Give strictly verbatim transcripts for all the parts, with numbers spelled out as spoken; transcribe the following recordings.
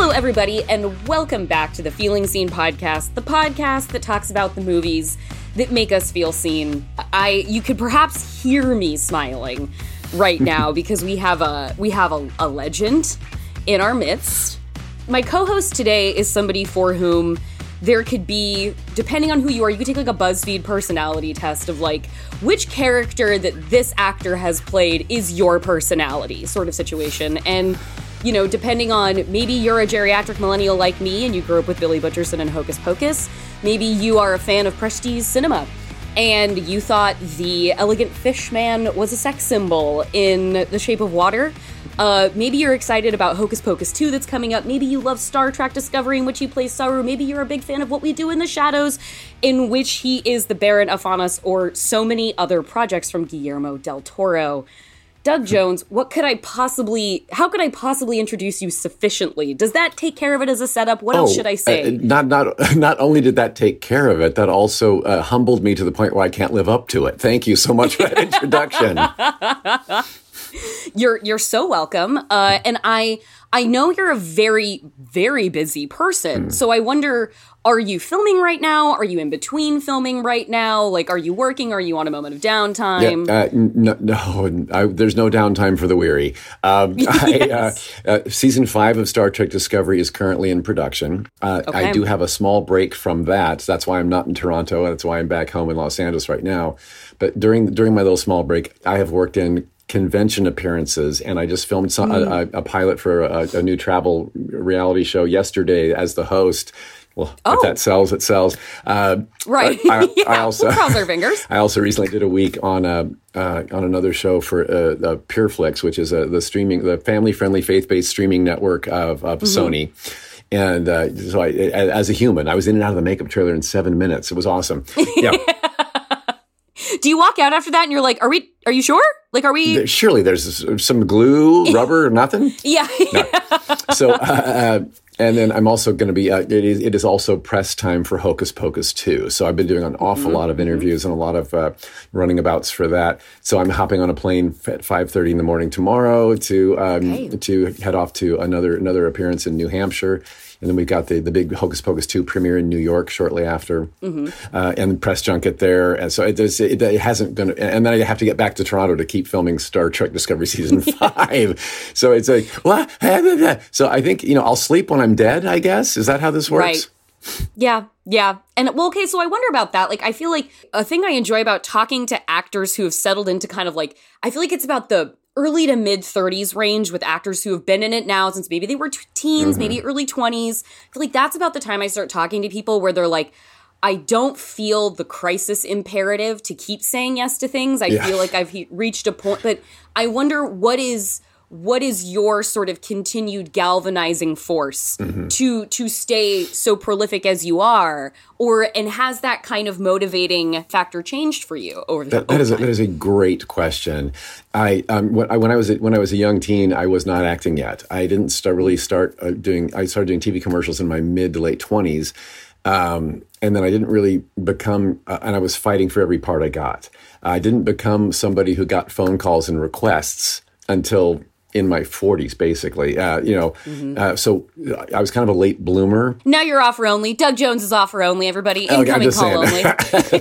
Hello, everybody, and welcome back to the Feeling Seen podcast, the podcast that talks about the movies that make us feel seen. I, you could perhaps hear me smiling right now because we have a we have a, a legend in our midst. My co-host today is somebody for whom there could be, depending on who you are, you could take like a BuzzFeed personality test of like, which character that this actor has played is your personality sort of situation. And, you know, depending on, maybe you're a geriatric millennial like me and you grew up with Billy Butcherson and Hocus Pocus. Maybe you are a fan of prestige cinema and you thought the elegant fish man was a sex symbol in The Shape of Water. Uh, maybe you're excited about Hocus Pocus two that's coming up. Maybe you love Star Trek: Discovery, in which he plays Saru. Maybe you're a big fan of What We Do in the Shadows, in which he is the Baron of Faunus, or so many other projects from Guillermo del Toro. Doug Jones, what could I possibly, how could I possibly introduce you sufficiently? Does that take care of it as a setup? What oh, else should I say? Uh, not, not, not only did that take care of it, that also uh, humbled me to the point where I can't live up to it. Thank you so much for that introduction. You're you're so welcome. Uh, and I I know you're a very, very busy person. Mm. So I wonder, are you filming right now? Are you in between filming right now? Like, are you working? Are you on a moment of downtime? Yeah, uh, no, no I, there's no downtime for the weary. Um, yes. I, uh, uh, season five of Star Trek Discovery is currently in production. Uh, okay. I do have a small break from that. That's why I'm not in Toronto. That's why I'm back home in Los Angeles right now. But during during my little small break, I have worked in convention appearances, and I just filmed some, mm. a, a pilot for a, a new travel reality show yesterday as the host. Well, oh. if that sells, it sells. Uh, right. I, yeah. I also, we'll cross our fingers. I also recently did a week on a uh, on another show for uh, uh, Pure Flix, which is uh, the streaming, the family-friendly, faith-based streaming network of, of mm-hmm. Sony. And uh, so, I, as a human, I was in and out of the makeup trailer in seven minutes. It was awesome. Yeah. Do you walk out after that and you're like, are we, are you sure? Like, are we? Surely there's some glue, rubber, nothing. Yeah. No. So, uh, and then I'm also going to be, uh, it, is, it is also press time for Hocus Pocus two. So I've been doing an awful mm-hmm. lot of interviews and a lot of uh, running abouts for that. So I'm hopping on a plane at five thirty in the morning tomorrow to um, okay. to head off to another another appearance in New Hampshire. And then we've got the, the big Hocus Pocus two premiere in New York shortly after, mm-hmm. uh, and press junket there. And so it, it, it hasn't been. And then I have to get back to Toronto to keep filming Star Trek Discovery season five. So it's like, what? So I think, you know, I'll sleep when I'm dead, I guess. Is that how this works? Right. Yeah, yeah. And well, okay, so I wonder about that. Like, I feel like a thing I enjoy about talking to actors who have settled into kind of like, I feel like it's about the early to mid thirties range with actors who have been in it now since maybe they were teens, mm-hmm. maybe early twenties. I feel like that's about the time I start talking to people where they're like, I don't feel the crisis imperative to keep saying yes to things. I yeah. feel like I've he- reached a point, but I wonder what is what is your sort of continued galvanizing force mm-hmm. to to stay so prolific as you are, or and has that kind of motivating factor changed for you over the that, that is a, that is a great question. I um when I, when I was a, when I was a young teen, I was not acting yet. I didn't start really start uh, doing. I started doing T V commercials in my mid to late twenties. Um, and then I didn't really become, uh, and I was fighting for every part I got. I didn't become somebody who got phone calls and requests until in my forties, basically, uh, you know, mm-hmm. uh, so I was kind of a late bloomer. Now you're offer only. Doug Jones is offer only. Everybody, incoming okay, call only.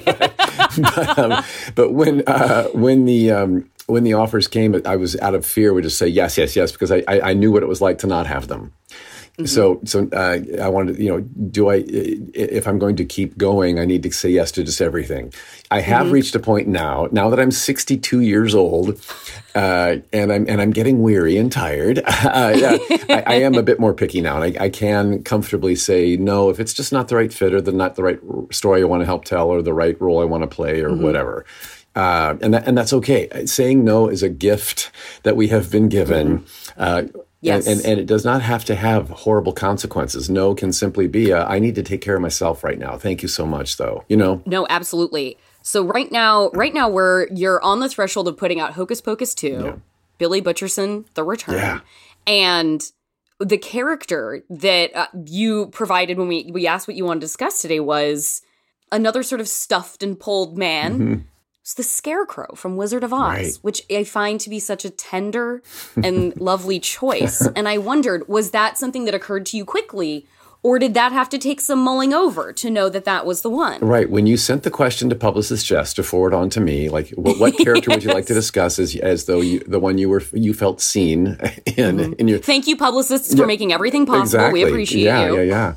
but, um, but when uh, when the um, when the offers came, I was out of fear. Would just say yes, yes, yes, because I, I I knew what it was like to not have them. Mm-hmm. So, so uh, I wanted to, you know, do I, if I'm going to keep going, I need to say yes to just everything. I have mm-hmm. reached a point now, now that I'm sixty-two years old, uh, and I'm, and I'm getting weary and tired. Uh, yeah, I, I am a bit more picky now, and I, I can comfortably say no, if it's just not the right fit or the, not the right story I want to help tell or the right role I want to play or mm-hmm. whatever. Uh, and that, and that's okay. Saying no is a gift that we have been given, mm-hmm. uh, Yes. And, and and it does not have to have horrible consequences. No can simply be, a, I need to take care of myself right now. Thank you so much, though. You know? No, absolutely. So right now, right now we're, you're on the threshold of putting out Hocus Pocus two, yeah. Billy Butcherson, The Return. Yeah. And the character that uh, you provided when we, we asked what you want to discuss today was another sort of stuffed and pulled man. Mm-hmm. It's the Scarecrow from Wizard of Oz, right. which I find to be such a tender and lovely choice. And I wondered, was that something that occurred to you quickly, or did that have to take some mulling over to know that that was the one? Right. When you sent the question to publicist Jess to forward on to me, like, what, what character yes. would you like to discuss as, as though you, the one you were you felt seen in? Mm-hmm. in your, Thank you, publicists, yeah, for making everything possible. Exactly. We appreciate yeah, you. Yeah, yeah, yeah.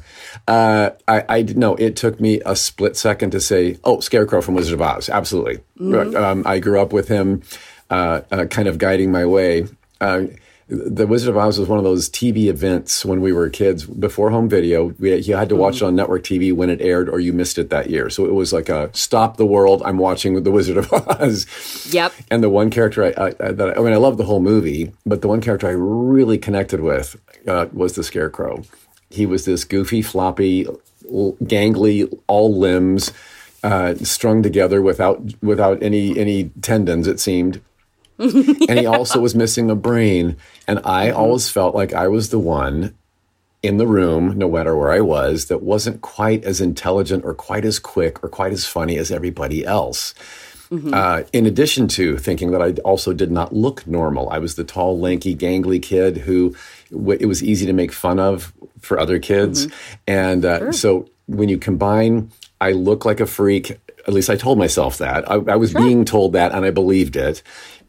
Uh, I, I no, it took me a split second to say, oh, Scarecrow from Wizard of Oz. Absolutely. Mm-hmm. Um, I grew up with him uh, uh, kind of guiding my way. Uh, the Wizard of Oz was one of those T V events when we were kids before home video. We, you had to watch mm-hmm. it on network T V when it aired or you missed it that year. So it was like a stop the world. I'm watching The Wizard of Oz. Yep. And the one character I, I, that I, I mean, I love the whole movie, but the one character I really connected with uh, was the Scarecrow. He was this goofy, floppy, gangly, all limbs, uh, strung together without without any any tendons, it seemed. yeah. And he also was missing a brain. And I always felt like I was the one in the room, no matter where I was, that wasn't quite as intelligent or quite as quick or quite as funny as everybody else. Mm-hmm. Uh, in addition to thinking that I also did not look normal. I was the tall, lanky, gangly kid who w- it was easy to make fun of for other kids. Mm-hmm. And uh, sure. so when you combine, I look like a freak. At least I told myself that. I, I was sure. being told that, and I believed it.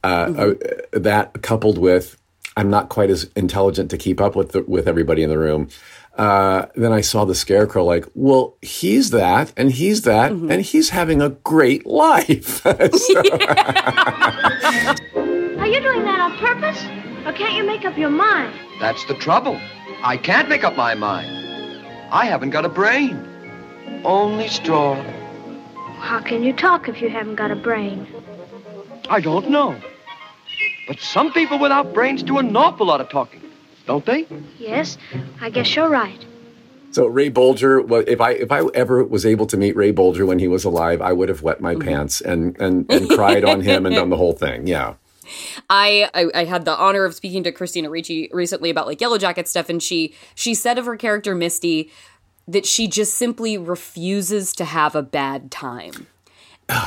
Uh, mm-hmm. uh, that coupled with I'm not quite as intelligent to keep up with the, with everybody in the room. Uh, then I saw the Scarecrow like, well, he's that, and he's that, mm-hmm. and he's having a great life. so, yeah. Are you doing that on purpose? Or can't you make up your mind? That's the trouble. I can't make up my mind. I haven't got a brain. Only straw. How can you talk if you haven't got a brain? I don't know. But some people without brains do an awful lot of talking, don't they? Yes, I guess you're right. So Ray Bolger, well, if I if I ever was able to meet Ray Bolger when he was alive, I would have wet my mm-hmm. pants and, and, and cried on him and done the whole thing, yeah. I, I I had the honor of speaking to Christina Ricci recently about like Yellowjackets stuff, and she she said of her character Misty that she just simply refuses to have a bad time.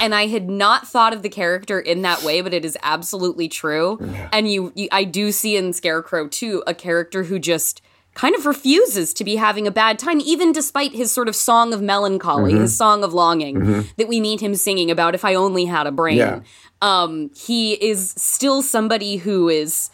And I had not thought of the character in that way, but it is absolutely true. Yeah. And you, you, I do see in Scarecrow too a character who just kind of refuses to be having a bad time, even despite his sort of song of melancholy, mm-hmm. his song of longing mm-hmm. that we meet him singing about, if I only had a brain. Yeah. Um, he is still somebody who is...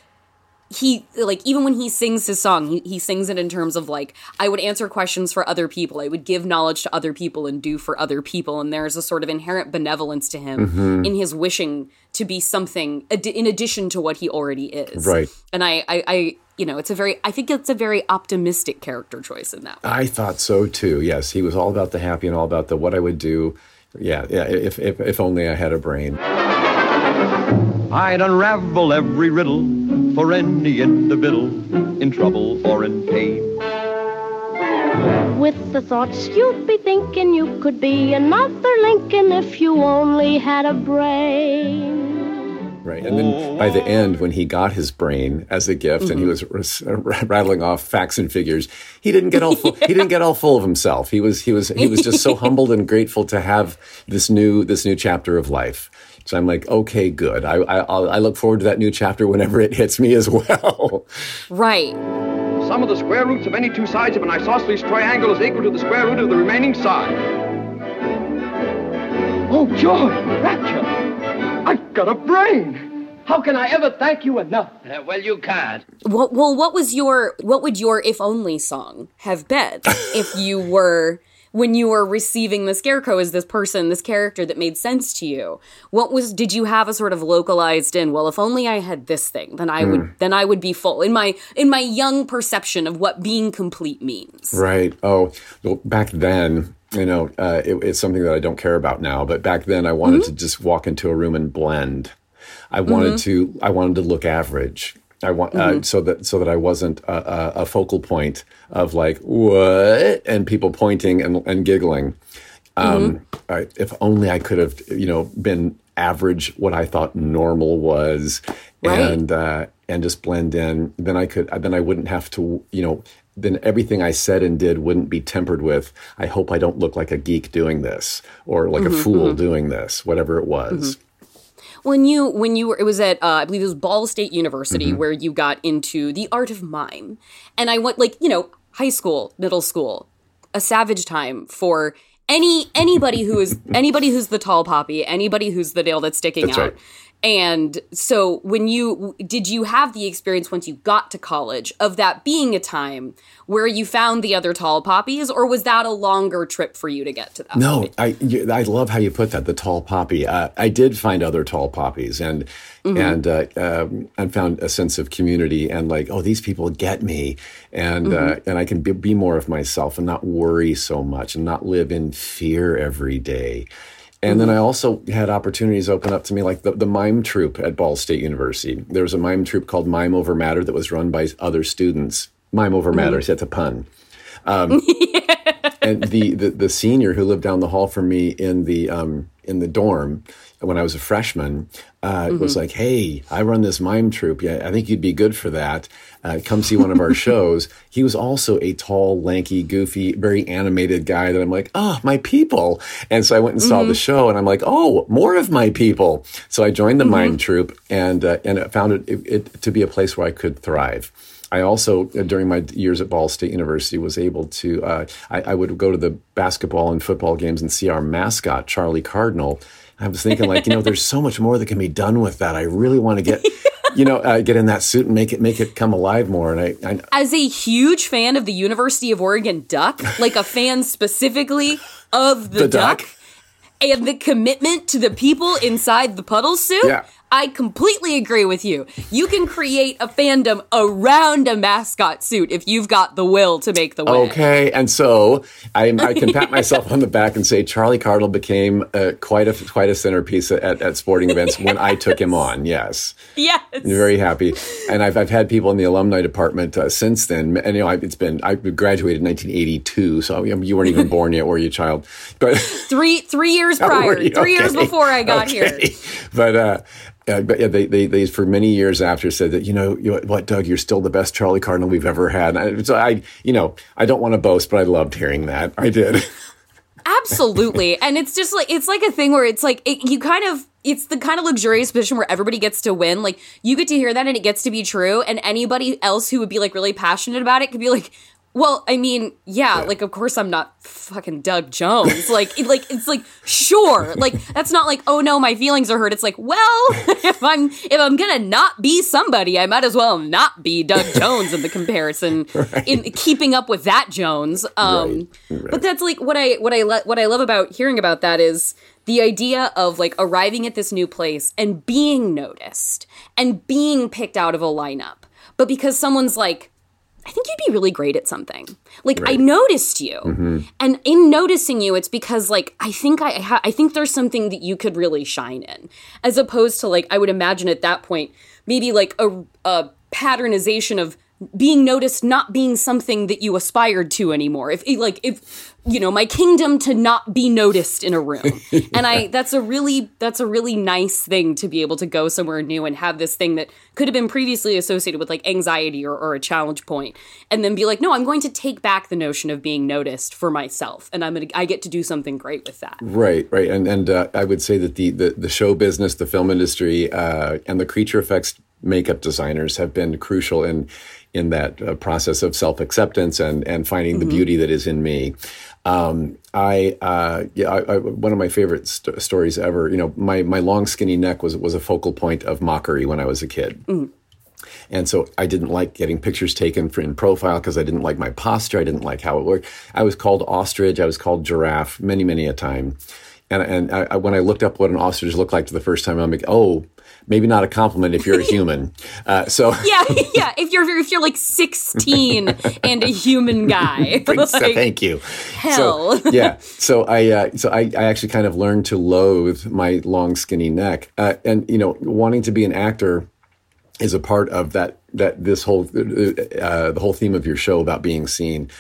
He, like, even when he sings his song, he, he sings it in terms of, like, I would answer questions for other people. I would give knowledge to other people and do for other people. And there's a sort of inherent benevolence to him mm-hmm. in his wishing to be something ad- in addition to what he already is. Right. And I, I, I, you know, it's a very, I think it's a very optimistic character choice in that way. I thought so, too. Yes, he was all about the happy and all about the what I would do. Yeah, yeah, if, if, if only I had a brain. I'd unravel every riddle for any individual in trouble or in pain. With the thoughts you'd be thinking, you could be another Lincoln if you only had a brain. Right, and then by the end, when he got his brain as a gift, mm-hmm. and he was r- r- rattling off facts and figures, he didn't get all full, yeah. he didn't get all full of himself. He was he was he was just so humbled and grateful to have this new this new chapter of life. So I'm like, okay, good. I, I I look forward to that new chapter whenever it hits me as well. Right. Sum of the square roots of any two sides of an isosceles triangle is equal to the square root of the remaining side. Oh, joy, rapture. I've got a brain. How can I ever thank you enough? Uh, well, you can't. Well, well, what was your, what would your if only song have been if you were... When you were receiving the Scarecrow as this person, this character that made sense to you, what was? Did you have a sort of localized in? Well, if only I had this thing, then I mm. would. Then I would be full in my in my young perception of what being complete means. Right. Oh, well, back then, you know, uh, it, it's something that I don't care about now. But back then, I wanted mm-hmm. to just walk into a room and blend. I wanted mm-hmm. to. I wanted to look average. I want uh, mm-hmm. so that so that I wasn't a, a focal point of like what and people pointing and, and giggling. Um, mm-hmm. I, if only I could have you know been average what I thought normal was, right. and uh, and just blend in. Then I could. Then I wouldn't have to you know. Then everything I said and did wouldn't be tempered with, I hope I don't look like a geek doing this or like mm-hmm, a fool mm-hmm. doing this, whatever it was. Mm-hmm. when you when you were it was at uh, I believe it was Ball State University mm-hmm. where you got into the art of mime, and I went like you know high school, middle school, a savage time for any anybody who is anybody who's the tall poppy, anybody who's the nail that's sticking that's out. Right. And so when you did you have the experience once you got to college of that being a time where you found the other tall poppies, or was that a longer trip for you to get to that? No, point? I you, I love how you put that, the tall poppy. Uh, I did find other tall poppies and mm-hmm. and uh, um, and found a sense of community and like, oh, these people get me, and mm-hmm. uh, and I can be, be more of myself and not worry so much and not live in fear every day. And then I also had opportunities open up to me, like the, the mime troupe at Ball State University. There was a mime troupe called Mime Over Matter that was run by other students. Mime Over Matter, mm-hmm. that's a pun. Um, yeah. And the, the the senior who lived down the hall from me in the um, in the dorm when I was a freshman uh, mm-hmm. was like, hey, I run this mime troupe. Yeah, I think you'd be good for that. Uh, come see one of our shows. He was also a tall, lanky, goofy, very animated guy that I'm like, oh, my people. And so I went and saw mm-hmm. the show and I'm like, oh, more of my people. So I joined the mm-hmm. mime troupe and, uh, and I found it, it, it to be a place where I could thrive. I also, during my years at Ball State University, was able to, uh, I, I would go to the basketball and football games and see our mascot, Charlie Cardinal. I was thinking like, you know, there's so much more that can be done with that. I really want to get... You know, uh, get in that suit and make it make it come alive more. And I, I, as a huge fan of the University of Oregon Duck, like a fan specifically of the, the duck, duck and the commitment to the people inside the puddle suit, yeah. I completely agree with you. You can create a fandom around a mascot suit if you've got the will to make the win. Okay, and so I, I can pat myself on the back and say Charlie Cardinal became uh, quite a quite a centerpiece at, at sporting events yes. when I took him on. Yes, yes, I'm very happy. And I've I've had people in the alumni department uh, since then. And you know, I, it's been I graduated in nineteen eighty-two, so you weren't even born yet, were you, child? But three three years prior, three okay. years before I got okay. here. But. Uh, Uh, but yeah, they, they, they, for many years after said that, you know, you, what, Doug, you're still the best Charlie Cardinal we've ever had. And I, so I, you know, I don't want to boast, but I loved hearing that. I did. Absolutely. And it's just like, it's like a thing where it's like, it, you kind of, it's the kind of luxurious position where everybody gets to win. Like you get to hear that and it gets to be true. And anybody else who would be like really passionate about it could be like, well, I mean, yeah, yeah, like, of course I'm not fucking Doug Jones. Like, it, like it's like, sure. Like, that's not like, oh, no, my feelings are hurt. It's like, well, if I'm if I'm going to not be somebody, I might as well not be Doug Jones in the comparison, right. in keeping up with that Jones. Um, right. Right. But that's like what I what I le- what I love about hearing about that is the idea of like arriving at this new place and being noticed and being picked out of a lineup. But because someone's like, I think you'd be really great at something. Like, right. I noticed you. Mm-hmm. And in noticing you, it's because, like, I think I ha- I think there's something that you could really shine in. As opposed to, like, I would imagine at that point, maybe, like, a, a patternization of being noticed not being something that you aspired to anymore. If, like, if, you know, my kingdom to not be noticed in a room. yeah. And I, that's a really, that's a really nice thing to be able to go somewhere new and have this thing that could have been previously associated with like anxiety or, or a challenge point, and then be like, no, I'm going to take back the notion of being noticed for myself. And I'm going to, I get to do something great with that. Right. Right. And, and uh, I would say that the, the, the show business, the film industry uh, and the creature effects makeup designers have been crucial in, in that uh, process of self-acceptance and, and finding mm-hmm. the beauty that is in me. Um, I, uh, yeah, I, I, one of my favorite st- stories ever, you know, my, my long skinny neck was, was a focal point of mockery when I was a kid. Mm. And so I didn't like getting pictures taken for in profile because I didn't like my posture. I didn't like how it worked. I was called ostrich. I was called giraffe many, many a time. And, and I, when I looked up what an ostrich looked like for the first time, I'm like, oh, maybe not a compliment if you're a human. Uh, so yeah, yeah. If you're if you're like sixteen and a human guy, like, thank you. Hell, so, yeah. So I uh, so I, I actually kind of learned to loathe my long skinny neck, uh, and you know, wanting to be an actor is a part of that that this whole uh, the whole theme of your show about being seen.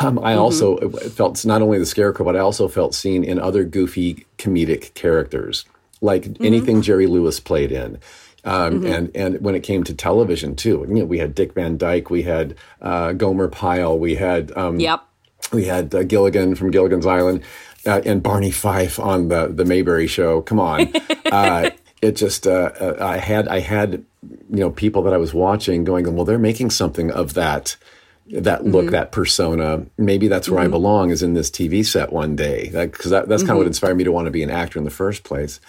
Um, I also mm-hmm. felt not only the Scarecrow, but I also felt seen in other goofy comedic characters, like mm-hmm. anything Jerry Lewis played in. Um, mm-hmm. and, and when it came to television, too, you know, we had Dick Van Dyke, we had uh, Gomer Pyle, we had um, yep. we had uh, Gilligan from Gilligan's Island, uh, and Barney Fife on the, the Mayberry Show. Come on. Uh, it just uh, I had I had you know people that I was watching going, well, they're making something of that that look, mm-hmm. that persona. Maybe that's where mm-hmm. I belong, is in this T V set one day, because that, that, that's mm-hmm. kind of what inspired me to want to be an actor in the first place.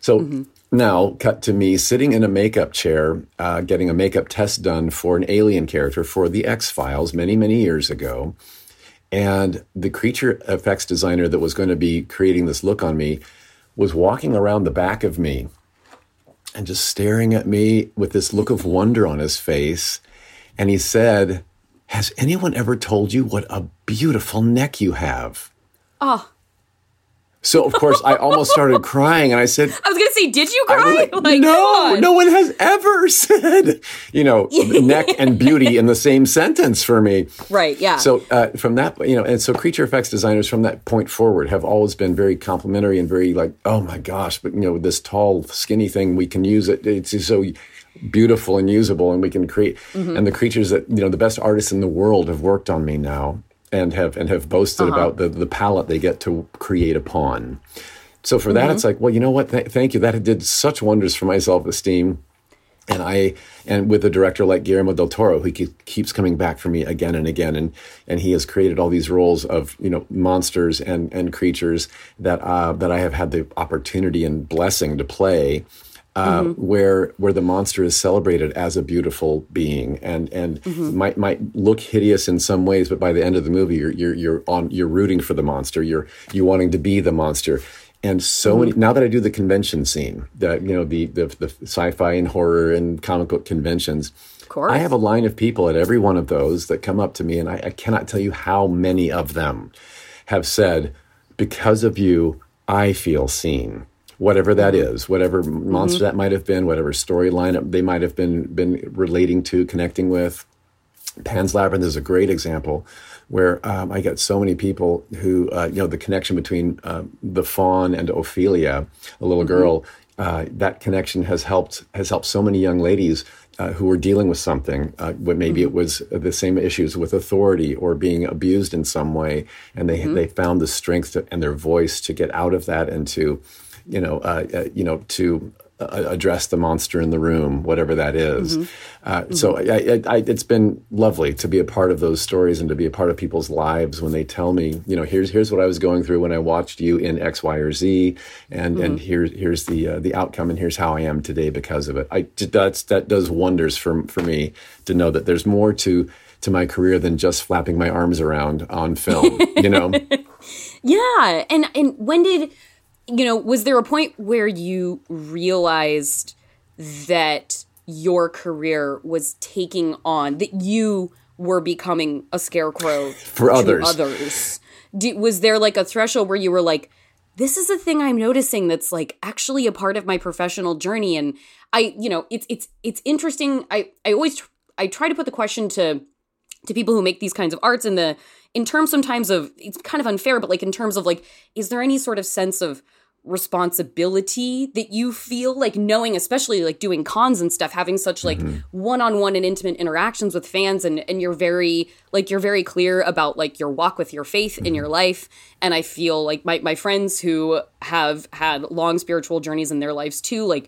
So mm-hmm. now cut to me sitting in a makeup chair, uh, getting a makeup test done for an alien character for The X-Files many, many years ago. And the creature effects designer that was going to be creating this look on me was walking around the back of me and just staring at me with this look of wonder on his face. And he said, "Has anyone ever told you what a beautiful neck you have?" Oh. So, of course, I almost started crying, and I said... I was going to say, did you cry? Like, like, no, no one has ever said, you know, neck and beauty in the same sentence for me. Right, yeah. So, uh, from that, you know, and so creature effects designers from that point forward have always been very complimentary and very like, oh, my gosh, but, you know, this tall, skinny thing, we can use it. It's so beautiful and usable, and we can create... Mm-hmm. And the creatures that, you know, the best artists in the world have worked on me now. And have and have boasted uh-huh. about the, the palette they get to create upon. So for that, mm-hmm. it's like, well, you know what? Th- thank you. That did such wonders for my self-esteem. And I and with a director like Guillermo del Toro, who keep, keeps coming back for me again and again, and and he has created all these roles of you know monsters and and creatures that uh, that I have had the opportunity and blessing to play. Uh, mm-hmm. Where where the monster is celebrated as a beautiful being, and and mm-hmm. might might look hideous in some ways, but by the end of the movie, you're you're you're on you're rooting for the monster. You're you wanting to be the monster, and so mm-hmm. many. Now that I do the convention scene, that you know the the, the sci-fi and horror and comic book conventions, of course. I have a line of people at every one of those that come up to me, and I, I cannot tell you how many of them have said, "Because of you, I feel seen." Whatever that is, whatever monster mm-hmm. that might have been, whatever storyline they might have been been relating to, connecting with. Pan's Labyrinth is a great example where um, I get so many people who, uh, you know, the connection between uh, the fawn and Ophelia, a little mm-hmm. girl, uh, that connection has helped has helped so many young ladies uh, who were dealing with something. Uh, maybe mm-hmm. it was the same issues with authority or being abused in some way, and they mm-hmm. they found the strength to, and their voice to get out of that and to you know, uh, uh, you know, to uh, address the monster in the room, whatever that is. Mm-hmm. Uh, mm-hmm. So I, I, I, it's been lovely to be a part of those stories and to be a part of people's lives when they tell me, you know, here's here's what I was going through when I watched you in X, Y, or Z, and mm-hmm. and here's here's the uh, the outcome, and here's how I am today because of it. I that's that does wonders for for me to know that there's more to to my career than just flapping my arms around on film, you know. Yeah, and and when did You know, was there a point where you realized that your career was taking on, that you were becoming a scarecrow for others? others? Do, was there like a threshold where you were like, this is a thing I'm noticing that's like actually a part of my professional journey? And I, you know, it's it's it's interesting. I, I always tr- I try to put the question to to people who make these kinds of arts in the in terms sometimes of, it's kind of unfair, but like in terms of like, is there any sort of sense of responsibility that you feel, like knowing, especially like doing cons and stuff, having such like mm-hmm. one-on-one and intimate interactions with fans, and and you're very like you're very clear about like your walk with your faith mm-hmm. in your life. And I feel like my my friends who have had long spiritual journeys in their lives too, like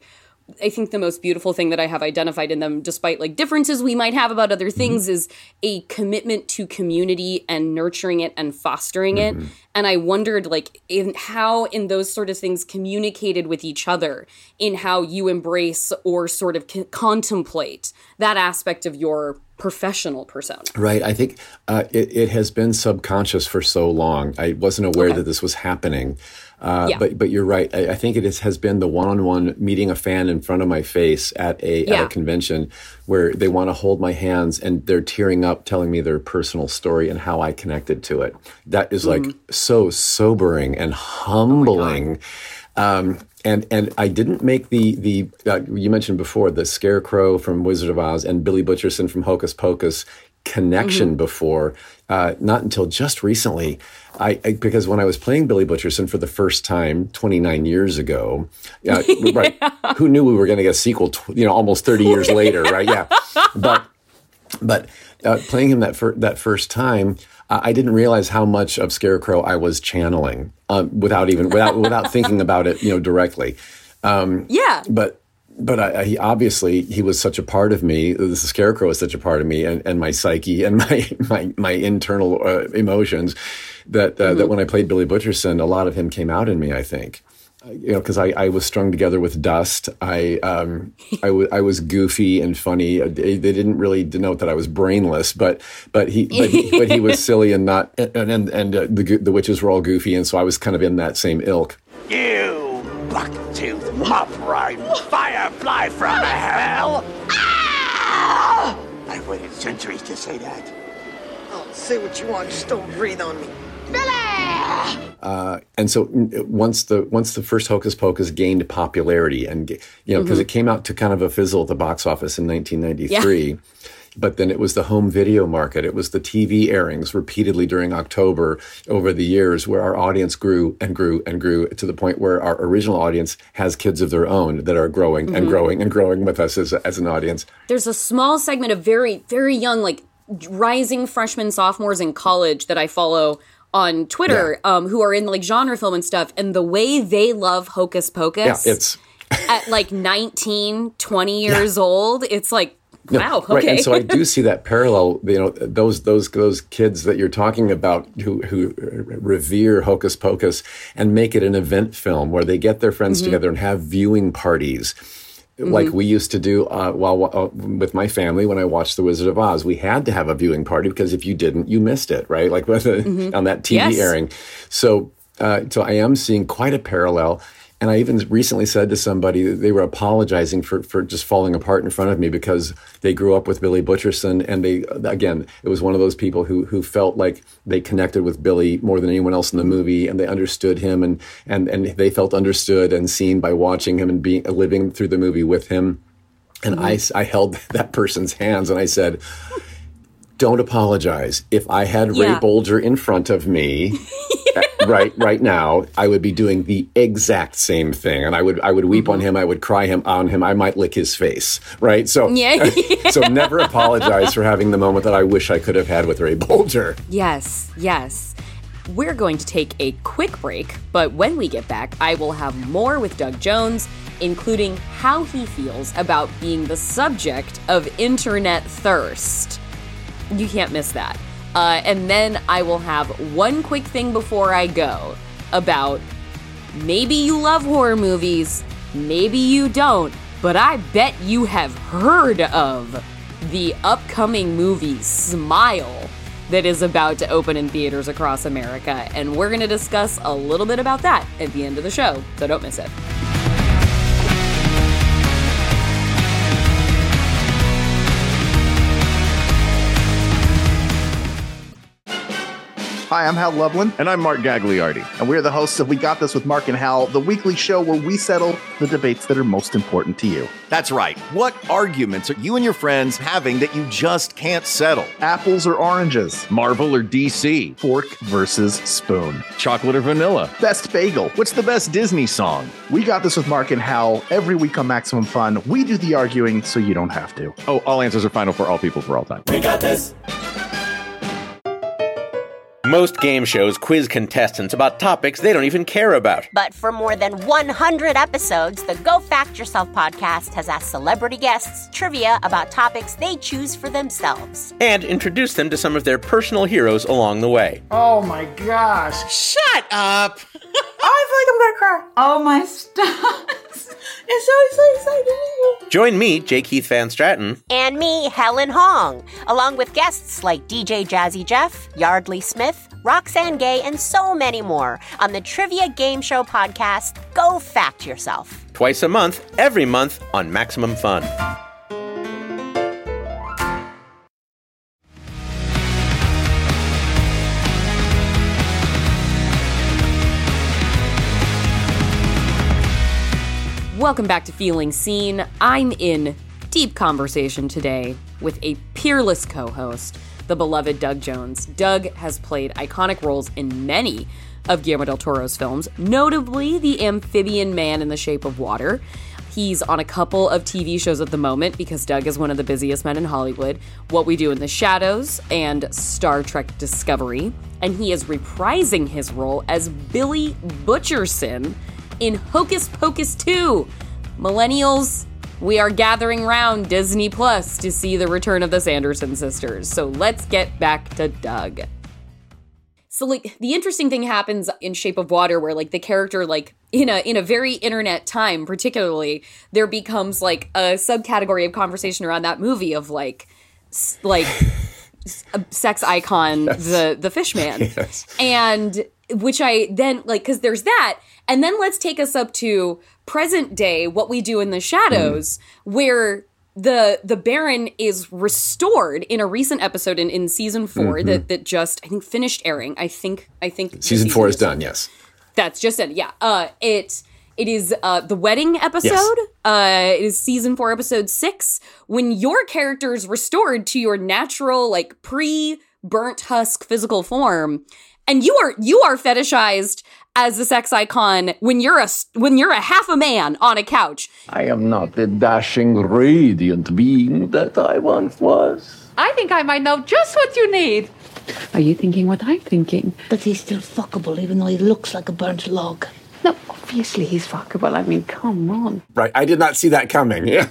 I think the most beautiful thing that I have identified in them, despite like differences we might have about other things, mm-hmm. is a commitment to community and nurturing it and fostering mm-hmm. it. And I wondered like in how in those sort of things communicated with each other, in how you embrace or sort of c- contemplate that aspect of your professional persona. Right. I think uh, it, it has been subconscious for so long. I wasn't aware okay. that this was happening. Uh, yeah. But but you're right. I, I think it is, has been the one-on-one meeting a fan in front of my face at a, yeah. at a convention where they want to hold my hands and they're tearing up, telling me their personal story and how I connected to it. That is mm-hmm. like so sobering and humbling. Oh um, and and I didn't make the the uh, you mentioned before the Scarecrow from Wizard of Oz and Billy Butcherson from Hocus Pocus connection mm-hmm. before, uh, not until just recently. I, I because when I was playing Billy Butcherson for the first time twenty-nine years ago, uh, yeah. right? Who knew we were going to get a sequel? Tw- you know, almost thirty years later, right? Yeah, but but uh, playing him that fir- that first time, uh, I didn't realize how much of Scarecrow I was channeling um, without even without without thinking about it, you know, directly. Um, yeah, but. But I, I, he obviously, he was such a part of me. The Scarecrow is such a part of me, and, and my psyche and my my, my internal uh, emotions that uh, mm-hmm. that when I played Billy Butcherson, a lot of him came out in me, I think. You know, because I, I was strung together with dust. I um I, w- I was goofy and funny. They, they didn't really denote that I was brainless, but but he but, he, but he was silly and not and and, and uh, the the witches were all goofy, and so I was kind of in that same ilk. You buck-toothed, mop-ride, firefly from hell! Ah! I've waited centuries to say that. Oh, say what you want, just don't breathe on me. Uh, and so once the once the first Hocus Pocus gained popularity, and you know, because mm-hmm. it came out to kind of a fizzle at the box office in nineteen ninety-three, yeah. but then it was the home video market, it was the T V airings repeatedly during October over the years, where our audience grew and grew and grew to the point where our original audience has kids of their own that are growing mm-hmm. and growing and growing with us as as an audience. There's a small segment of very very young, like rising freshmen, sophomores in college that I follow on Twitter, yeah. um, who are in like genre film and stuff, and the way they love Hocus Pocus yeah, it's at like nineteen, twenty years yeah. old, it's like, wow, no, okay. Right. And so I do see that parallel, you know, those those those kids that you're talking about who who revere Hocus Pocus and make it an event film where they get their friends mm-hmm. together and have viewing parties. Like mm-hmm. we used to do uh, while uh, with my family when I watched The Wizard of Oz. We had to have a viewing party because if you didn't, you missed it, right? Like with the, mm-hmm. on that T V yes. airing. So, uh, so I am seeing quite a parallel. And I even recently said to somebody that they were apologizing for, for just falling apart in front of me because they grew up with Billy Butcherson. And they, again, it was one of those people who who felt like they connected with Billy more than anyone else in the movie. And they understood him and and, and they felt understood and seen by watching him and being living through the movie with him. And mm-hmm. I, I held that person's hands and I said, don't apologize. If I had yeah. Ray Bolger in front of me... right, right now, I would be doing the exact same thing, and I would, I would weep on him, I would cry him on him, I might lick his face, right? So, yeah. so never apologize for having the moment that I wish I could have had with Ray Bolger. Yes, yes. We're going to take a quick break, but when we get back, I will have more with Doug Jones, including how he feels about being the subject of internet thirst. You can't miss that. Uh, and then I will have one quick thing before I go about maybe you love horror movies, maybe you don't, but I bet you have heard of the upcoming movie Smile that is about to open in theaters across America. And we're going to discuss a little bit about that at the end of the show, so don't miss it. Hi, I'm Hal Loveland. And I'm Mark Gagliardi. And we're the hosts of We Got This with Mark and Hal, the weekly show where we settle the debates that are most important to you. That's right. What arguments are you and your friends having that you just can't settle? Apples or oranges? Marvel or D C? Fork versus spoon? Chocolate or vanilla? Best bagel? What's the best Disney song? We Got This with Mark and Hal every week on Maximum Fun. We do the arguing so you don't have to. Oh, all answers are final for all people for all time. We got this. Most game shows quiz contestants about topics they don't even care about. But for more than one hundred episodes, the Go Fact Yourself podcast has asked celebrity guests trivia about topics they choose for themselves. And introduced them to some of their personal heroes along the way. Oh my gosh. Shut up. Oh, I feel like I'm going to cry. Oh my stars. It's so, so exciting. Join me, Jake Heath Van Straten. And me, Helen Hong. Along with guests like D J Jazzy Jeff, Yardley Smith, Roxanne Gay, and so many more on the Trivia Game Show podcast, Go Fact Yourself. Twice a month, every month on Maximum Fun. Welcome back to Feeling Seen. I'm in deep conversation today with a peerless co-host, the beloved Doug Jones. Doug has played iconic roles in many of Guillermo del Toro's films, notably the amphibian man in The Shape of Water. He's on a couple of T V shows at the moment because Doug is one of the busiest men in Hollywood, What We Do in the Shadows and Star Trek: Discovery. And he is reprising his role as Billy Butcherson in Hocus Pocus two. Millennials, We are gathering round Disney Plus to see the return of the Sanderson sisters. So let's get back to Doug. So, like, the interesting thing happens in Shape of Water where, like, the character, like, in a in a very internet time particularly, there becomes, like, a subcategory of conversation around that movie of, like, s- like sex icon, yes. the, the fish man. Yes. And which I then, like, because there's that. And then let's take us up to present day, What We Do in the Shadows, mm. where the the Baron is restored in a recent episode in, in season four mm-hmm. that, that just, I think, finished airing. I think, I think. Season, season four is done, yes. That's just it, yeah. Uh, it It is uh, the wedding episode. Yes. Uh, it is season four, episode six. When your character is restored to your natural, like, pre-burnt husk physical form, and you are you are fetishized as a sex icon when you're a when you're a half a man on a couch. I am not the dashing, radiant being that I once was. I think I might know just what you need. Are you thinking what I'm thinking? That he's still fuckable, even though he looks like a burnt log. No, obviously he's fuckable. I mean, come on. Right, I did not see that coming. Yeah.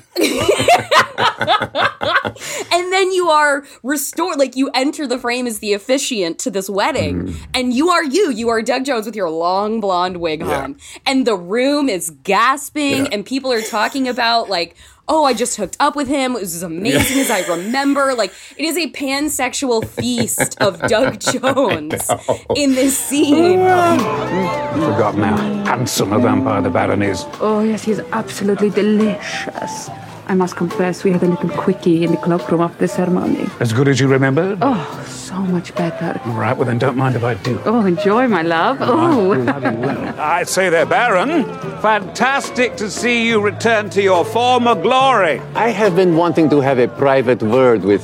And then you are restored, like, you enter the frame as the officiant to this wedding, mm. and you are you. You are Doug Jones with your long blonde wig yeah. on. And the room is gasping, yeah. and people are talking about, like, oh, I just hooked up with him. It was as amazing yeah. as I remember. Like, it is a pansexual feast of Doug Jones in this scene. Forgotten how handsome a vampire the Baron is. Oh, yes, he's absolutely delicious. I must confess, we had a little quickie in the cloakroom after the ceremony. As good as you remember? Oh, so much better. All right, well then, don't mind if I do. Oh, enjoy, my love. Oh, well. I say there, Baron, fantastic to see you return to your former glory. I have been wanting to have a private word with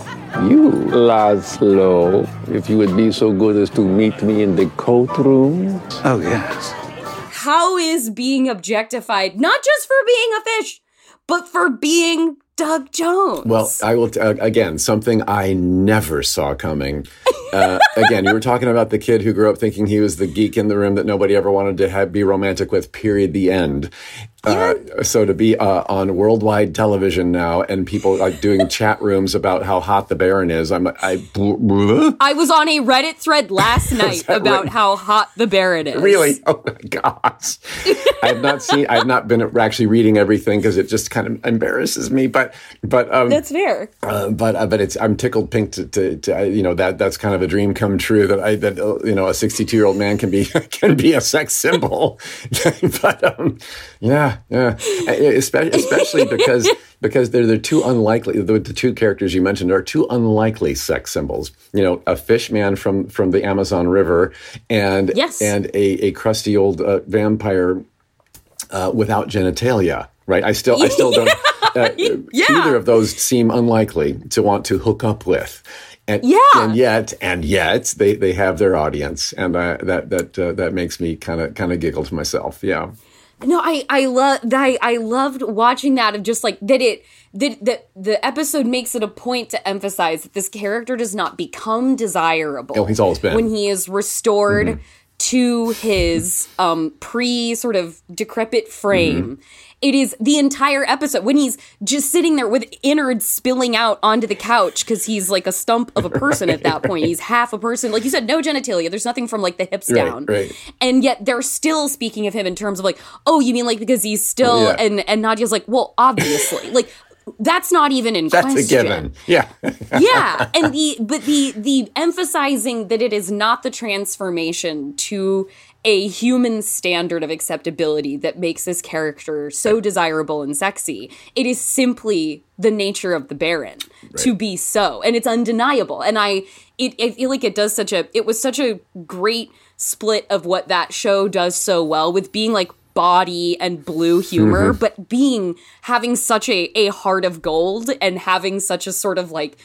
you, Laszlo. If you would be so good as to meet me in the coat room. Oh, yes. How is being objectified, not just for being a fish, but for being Doug Jones. Well, I will, t- again, something I never saw coming. Uh, again, you were talking about the kid who grew up thinking he was the geek in the room that nobody ever wanted to have, be romantic with, period, the end. Uh, yeah. So to be uh, on worldwide television now and people like doing chat rooms about how hot the Baron is, I'm I. Bl- bl- I was on a Reddit thread last night about re- how hot the Baron is. Really? Oh my gosh! I've not seen. I've not been actually reading everything because it just kind of embarrasses me. But but um, that's fair. Uh, but uh, but it's I'm tickled pink to, to, to uh, you know that that's kind of a dream come true that I that uh, you know a sixty-two year old man can be can be a sex symbol. But um, yeah. Yeah, especially, especially because because they're, they're two unlikely. The, the two characters you mentioned are two unlikely sex symbols. You know, a fish man from, from the Amazon River, and yes. and a, a crusty old uh, vampire uh, without genitalia. Right? I still I still don't. Uh, yeah. Either of those seem unlikely to want to hook up with. And, yeah. and yet, and yet, they, they have their audience, and uh, that that uh, that makes me kind of kind of giggle to myself. Yeah. No, I I love I, I loved watching that of just like that it that the the episode makes it a point to emphasize that this character does not become desirable. Oh, he's always been when he is restored mm-hmm. to his um pre sort of decrepit frame. Mm-hmm. It is the entire episode when he's just sitting there with innards spilling out onto the couch because he's like a stump of a person right, at that right. point. He's half a person. Like you said, no genitalia. There's nothing from like the hips right, down. Right. And yet they're still speaking of him in terms of like, oh, you mean like because he's still yeah. and, and Nadia's like, well, obviously. Like that's not even in that's question. That's a given. Yeah. yeah. And the but the the emphasizing that it is not the transformation to a human standard of acceptability that makes this character so desirable and sexy. It is simply the nature of the Baron right. to be so, and it's undeniable. And I, it, I feel like it does such a, it was such a great split of what that show does so well with being like body and blue humor, mm-hmm. but being, having such a, a heart of gold and having such a sort of like,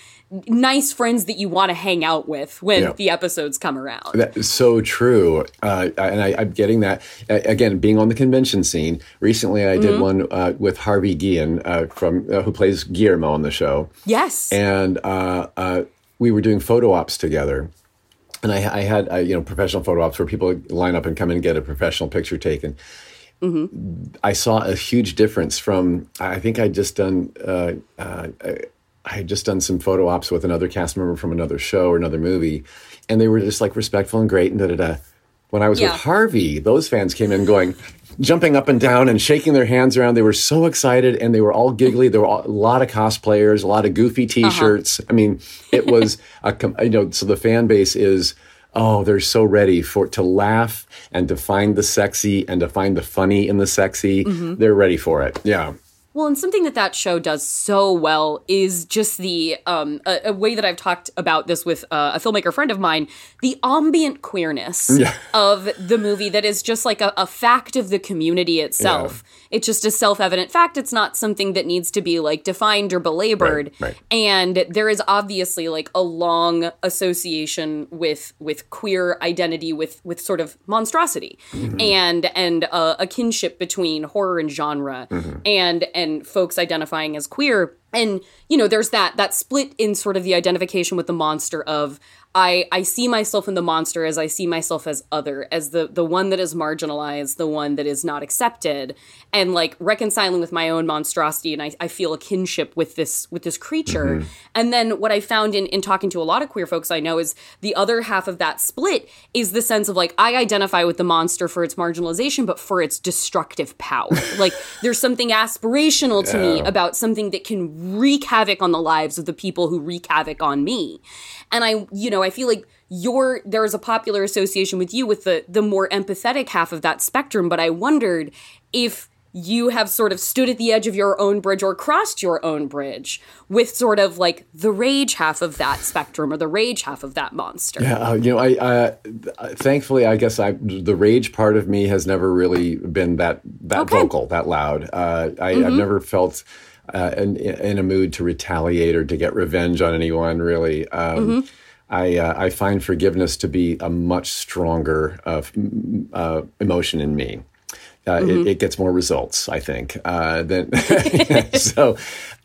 nice friends that you want to hang out with when yeah. the episodes come around. That is so true. Uh, and I, I'm getting that. Uh, again, being on the convention scene, recently I mm-hmm. did one uh, with Harvey Guillen, uh, from uh, who plays Guillermo on the show. Yes. And uh, uh, we were doing photo ops together. And I, I had, uh, you know, professional photo ops where people line up and come and get a professional picture taken. mm-hmm. I saw a huge difference from, I think I'd just done, uh, uh, I had just done some photo ops with another cast member from another show or another movie, and they were just like respectful and great and da-da-da. When I was yeah. with Harvey, those fans came in going, jumping up and down and shaking their hands around. They were so excited and they were all giggly. There were all, a lot of cosplayers, a lot of goofy T-shirts. Uh-huh. I mean, it was, a, you know, so the fan base is, oh, they're so ready for to laugh and to find the sexy and to find the funny in the sexy. Mm-hmm. They're ready for it. Yeah. Well, and something that that show does so well is just the um, a, a way that I've talked about this with uh, a filmmaker friend of mine, the ambient queerness yeah. of the movie that is just like a, a fact of the community itself. Yeah. It's just a self-evident fact. It's not something that needs to be like defined or belabored. Right, right. And there is obviously like a long association with with queer identity, with with sort of monstrosity mm-hmm. and and uh, a kinship between horror and genre mm-hmm. and and. and folks identifying as queer. And, you know, there's that that split in sort of the identification with the monster of I, I see myself in the monster as I see myself as other, as the, the one that is marginalized, the one that is not accepted, and like reconciling with my own monstrosity. And I, I feel a kinship with this with this creature. Mm-hmm. And then what I found in, in talking to a lot of queer folks I know is the other half of that split is the sense of like, I identify with the monster for its marginalization, but for its destructive power. Like there's something aspirational to yeah. me about something that can wreak havoc on the lives of the people who wreak havoc on me. And I, you know, I feel like your there's a popular association with you with the the more empathetic half of that spectrum, but I wondered if you have sort of stood at the edge of your own bridge or crossed your own bridge with sort of like the rage half of that spectrum or the rage half of that monster. Yeah, uh, you know, I uh, thankfully, I guess I the rage part of me has never really been that that okay. vocal, that loud. Uh, I, mm-hmm. I've never felt uh, in, in a mood to retaliate or to get revenge on anyone, really. Um, mm-hmm. I uh, I find forgiveness to be a much stronger uh, uh, emotion in me. Uh, mm-hmm. it, it gets more results, I think. Uh, than so,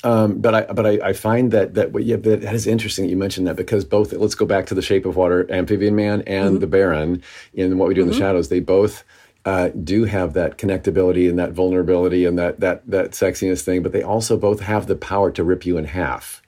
um, but I but I, I find that that yeah that, that is interesting that you mentioned that, because both, let's go back to The Shape of Water, Amphibian Man, and mm-hmm. The Baron in What We Do in mm-hmm. the Shadows. They both uh, do have that connectability and that vulnerability and that that that sexiness thing, but they also both have the power to rip you in half.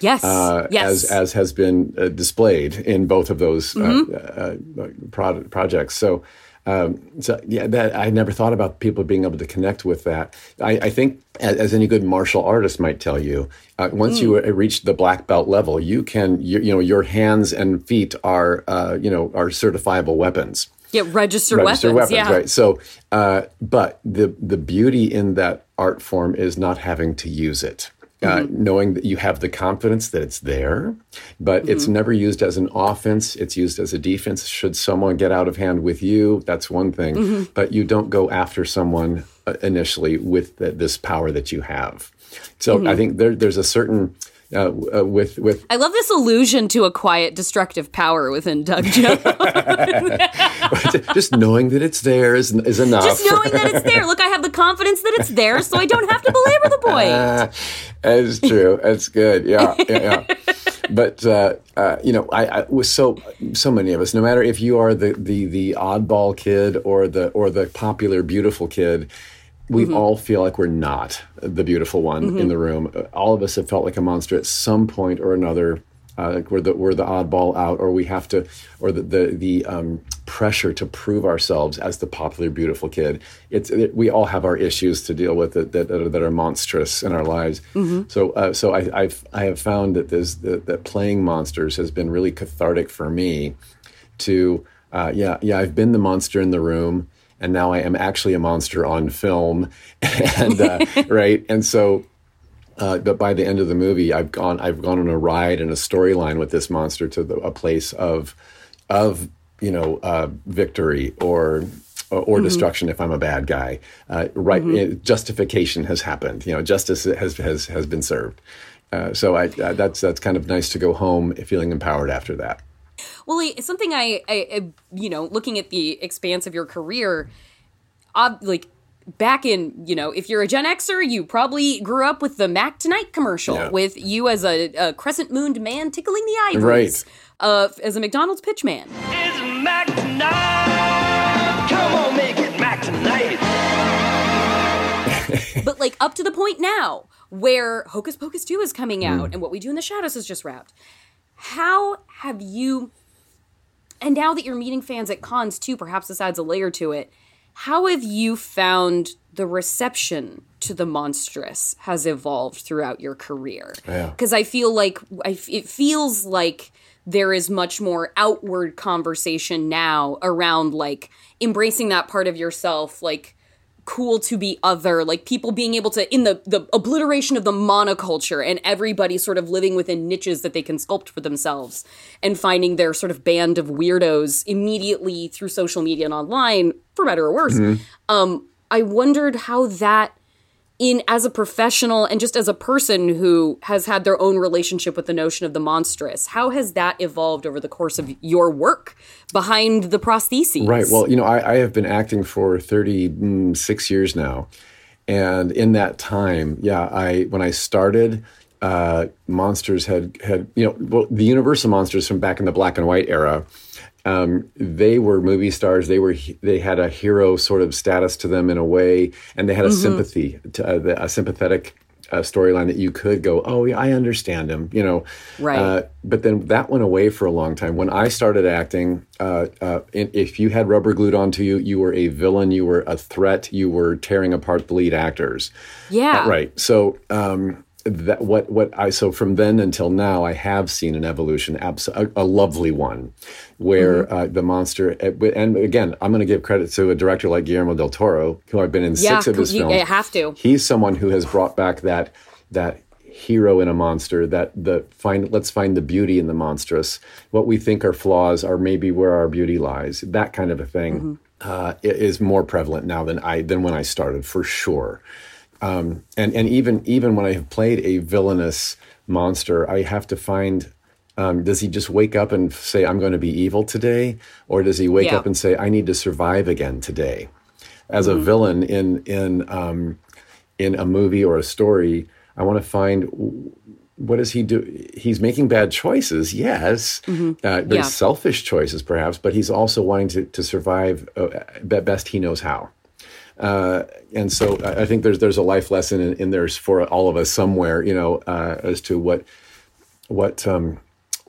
Yes. Uh, yes. As as has been uh, displayed in both of those mm-hmm. uh, uh, pro- projects. So, um, so yeah, that I never thought about people being able to connect with that. I, I think, as, as any good martial artist might tell you, uh, once mm. you reach the black belt level, you can you, you know your hands and feet are uh, you know are certifiable weapons. Yeah, registered, registered weapons. weapons yeah. Right. So, uh, but the the beauty in that art form is not having to use it. Uh, mm-hmm. Knowing that you have the confidence that it's there, but mm-hmm. it's never used as an offense. It's used as a defense. Should someone get out of hand with you, that's one thing. Mm-hmm. But you don't go after someone uh, initially with the, this power that you have. So mm-hmm. I think there, there's a certain... Uh, uh, with with I love this allusion to a quiet destructive power within Doug Jones. Just knowing that it's there is, is enough. Just knowing that it's there. Look, I have the confidence that it's there, so I don't have to belabor the point. That's uh, true. That's good. Yeah, yeah. yeah. But uh, uh, you know, I, I was so so many of us. No matter if you are the the the oddball kid or the or the popular beautiful kid. We mm-hmm. all feel like we're not the beautiful one mm-hmm. in the room. All of us have felt like a monster at some point or another. Uh, like we're the we're the oddball out, or we have to, or the the, the um, pressure to prove ourselves as the popular beautiful kid. It's it, we all have our issues to deal with that that, that, are, that are monstrous in our lives. Mm-hmm. So uh, so I I've, I have found that this that, that playing monsters has been really cathartic for me. To uh, yeah yeah I've been the monster in the room. And now I am actually a monster on film, and, uh, right? And so, uh, but by the end of the movie, I've gone, I've gone on a ride and a storyline with this monster to the, a place of, of you know, uh, victory or or, or mm-hmm. destruction if I'm a bad guy. Uh, right? Mm-hmm. It, justification has happened. You know, justice has has has been served. Uh, so I uh, that's that's kind of nice to go home feeling empowered after that. Well, it's something I, I, I, you know, looking at the expanse of your career, ob- like back in, you know, if you're a Gen Xer, you probably grew up with the Mac Tonight commercial yeah. with you as a, a crescent-mooned man tickling the ivories right. uh, as a McDonald's pitch man. It's Mac Tonight. Come on, make it Mac Tonight. But like up to the point now where Hocus Pocus two is coming out mm. and What We Do in the Shadows is just wrapped. How have you, and now that you're meeting fans at cons too, perhaps this adds a layer to it, how have you found the reception to the monstrous has evolved throughout your career? Because yeah. I feel like, I, it feels like there is much more outward conversation now around like embracing that part of yourself, like cool to be other, like people being able to, in the, the obliteration of the monoculture and everybody sort of living within niches that they can sculpt for themselves and finding their sort of band of weirdos immediately through social media and online, for better or worse. Mm-hmm. Um, I wondered how that, in as a professional and just as a person who has had their own relationship with the notion of the monstrous, how has that evolved over the course of your work behind the prostheses? Right. Well, you know, I, I have been acting for thirty-six years now. And in that time, yeah, I when I started, uh, monsters had, had you know, well, the Universal monsters from back in the black and white era, Um, they were movie stars. They were they had a hero sort of status to them in a way, and they had a mm-hmm. sympathy, to, uh, a sympathetic uh, storyline that you could go, oh yeah, I understand him, you know. Right. Uh, but then that went away for a long time. When I started acting, uh, uh, if you had rubber glued onto you, you were a villain. You were a threat. You were tearing apart the lead actors. Yeah. Uh, right. So. Um, That what what I so from then until now I have seen an evolution, abs- a, a lovely one, where mm-hmm. uh, the monster and again I'm going to give credit to a director like Guillermo del Toro, who I've been in yeah, six of his films. Yeah, have to. He's someone who has brought back that that hero in a monster, that the find let's find the beauty in the monstrous. What we think are flaws are maybe where our beauty lies. That kind of a thing mm-hmm. uh, is more prevalent now than I than when I started, for sure. Um, and and even even when I have played a villainous monster, I have to find, um, does he just wake up and say, I'm going to be evil today? Or does he wake yeah. up and say, I need to survive again today? As mm-hmm. a villain in in um, in a movie or a story, I want to find, what does he do? He's making bad choices, yes. Mm-hmm. Uh, they're yeah. selfish choices, perhaps, but he's also wanting to, to survive uh, best he knows how. Uh, and so I think there's there's a life lesson in, in there's for all of us somewhere, you know, uh, as to what what um,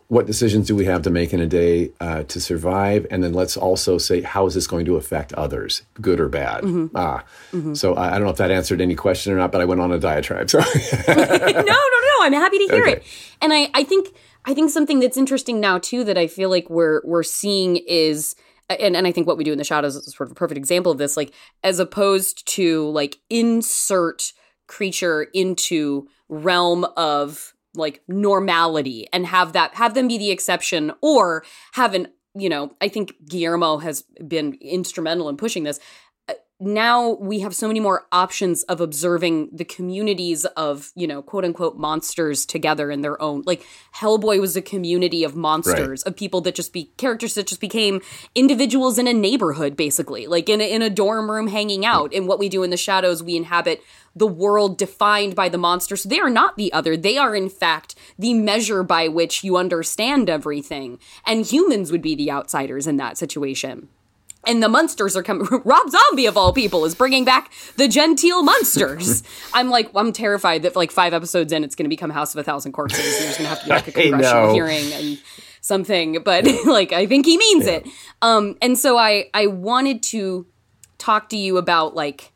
what decisions do we have to make in a day uh, to survive, and then let's also say how is this going to affect others, good or bad. Mm-hmm. Ah, mm-hmm. so I, I don't know if that answered any question or not, but I went on a diatribe. So no, no, no, I'm happy to hear okay. it, and I, I think I think something that's interesting now too that I feel like we're we're seeing is. And and I think What We Do in the Shadows is sort of a perfect example of this, like as opposed to like insert creature into realm of like normality and have that have them be the exception or have an, you know, I think Guillermo has been instrumental in pushing this. Now we have so many more options of observing the communities of, you know, quote unquote monsters together in their own, like Hellboy was a community of monsters, right. of people that just be characters that just became individuals in a neighborhood, basically like in a, in a dorm room hanging out. And What We Do in the Shadows, we inhabit the world defined by the monster. So they are not the other. They are, in fact, the measure by which you understand everything. And humans would be the outsiders in that situation. And the monsters are coming. Rob Zombie, of all people, is bringing back the genteel monsters. I'm like, I'm terrified that for like five episodes in, it's going to become House of a Thousand Corpses. And there's going to have to be like a congressional no. hearing and something. But like, I think he means yeah. it. Um, and so I, I wanted to talk to you about like,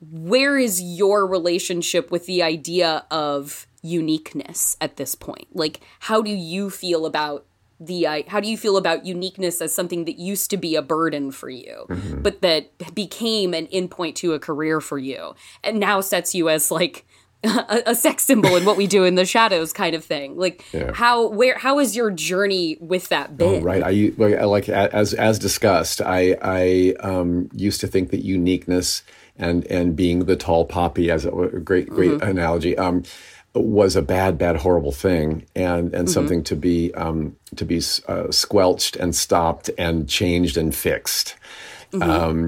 where is your relationship with the idea of uniqueness at this point? Like, how do you feel about The uh, how do you feel about uniqueness as something that used to be a burden for you, mm-hmm. but that became an endpoint to a career for you and now sets you as like a, a sex symbol in What We Do in the Shadows kind of thing? Like yeah. how where how has your journey with that been? Oh, right. I, like as as discussed, I, I um, used to think that uniqueness and and being the tall poppy, as a great, great mm-hmm. analogy, um, was a bad, bad, horrible thing, and and mm-hmm. something to be um, to be uh, squelched and stopped and changed and fixed. Mm-hmm. Um,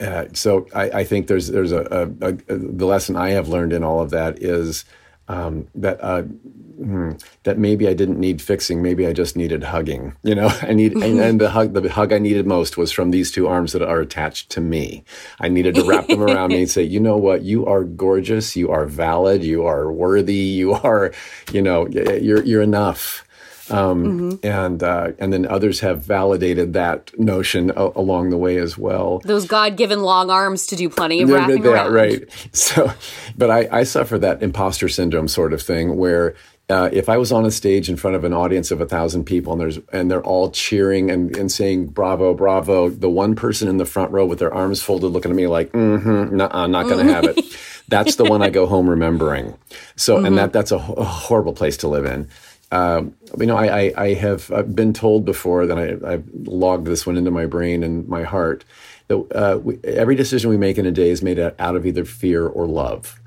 uh, so I, I think there's there's a, a, a the lesson I have learned in all of that is um, that uh, hmm, that maybe I didn't need fixing. Maybe I just needed hugging. You know, I need and, and the hug the hug I needed most was from these two arms that are attached to me. I needed to wrap them around me and say, you know what, you are gorgeous, you are valid, you are worthy, you are, you know, you're you're enough. Um, mm-hmm. And uh, and then others have validated that notion a- along the way as well. Those God-given long arms to do plenty of they're, wrapping they're, around. Right. So, but I, I suffer that imposter syndrome sort of thing where uh, if I was on a stage in front of an audience of a thousand people and there's and they're all cheering and, and saying bravo, bravo, the one person in the front row with their arms folded looking at me like, mm-hmm, nuh-uh, not going to have it. That's the one I go home remembering. So, mm-hmm. and that that's a, ho- a horrible place to live in. Uh, you know, I, I, I have I've been told before that I, I've logged this one into my brain and my heart that uh, we, every decision we make in a day is made out of either fear or love.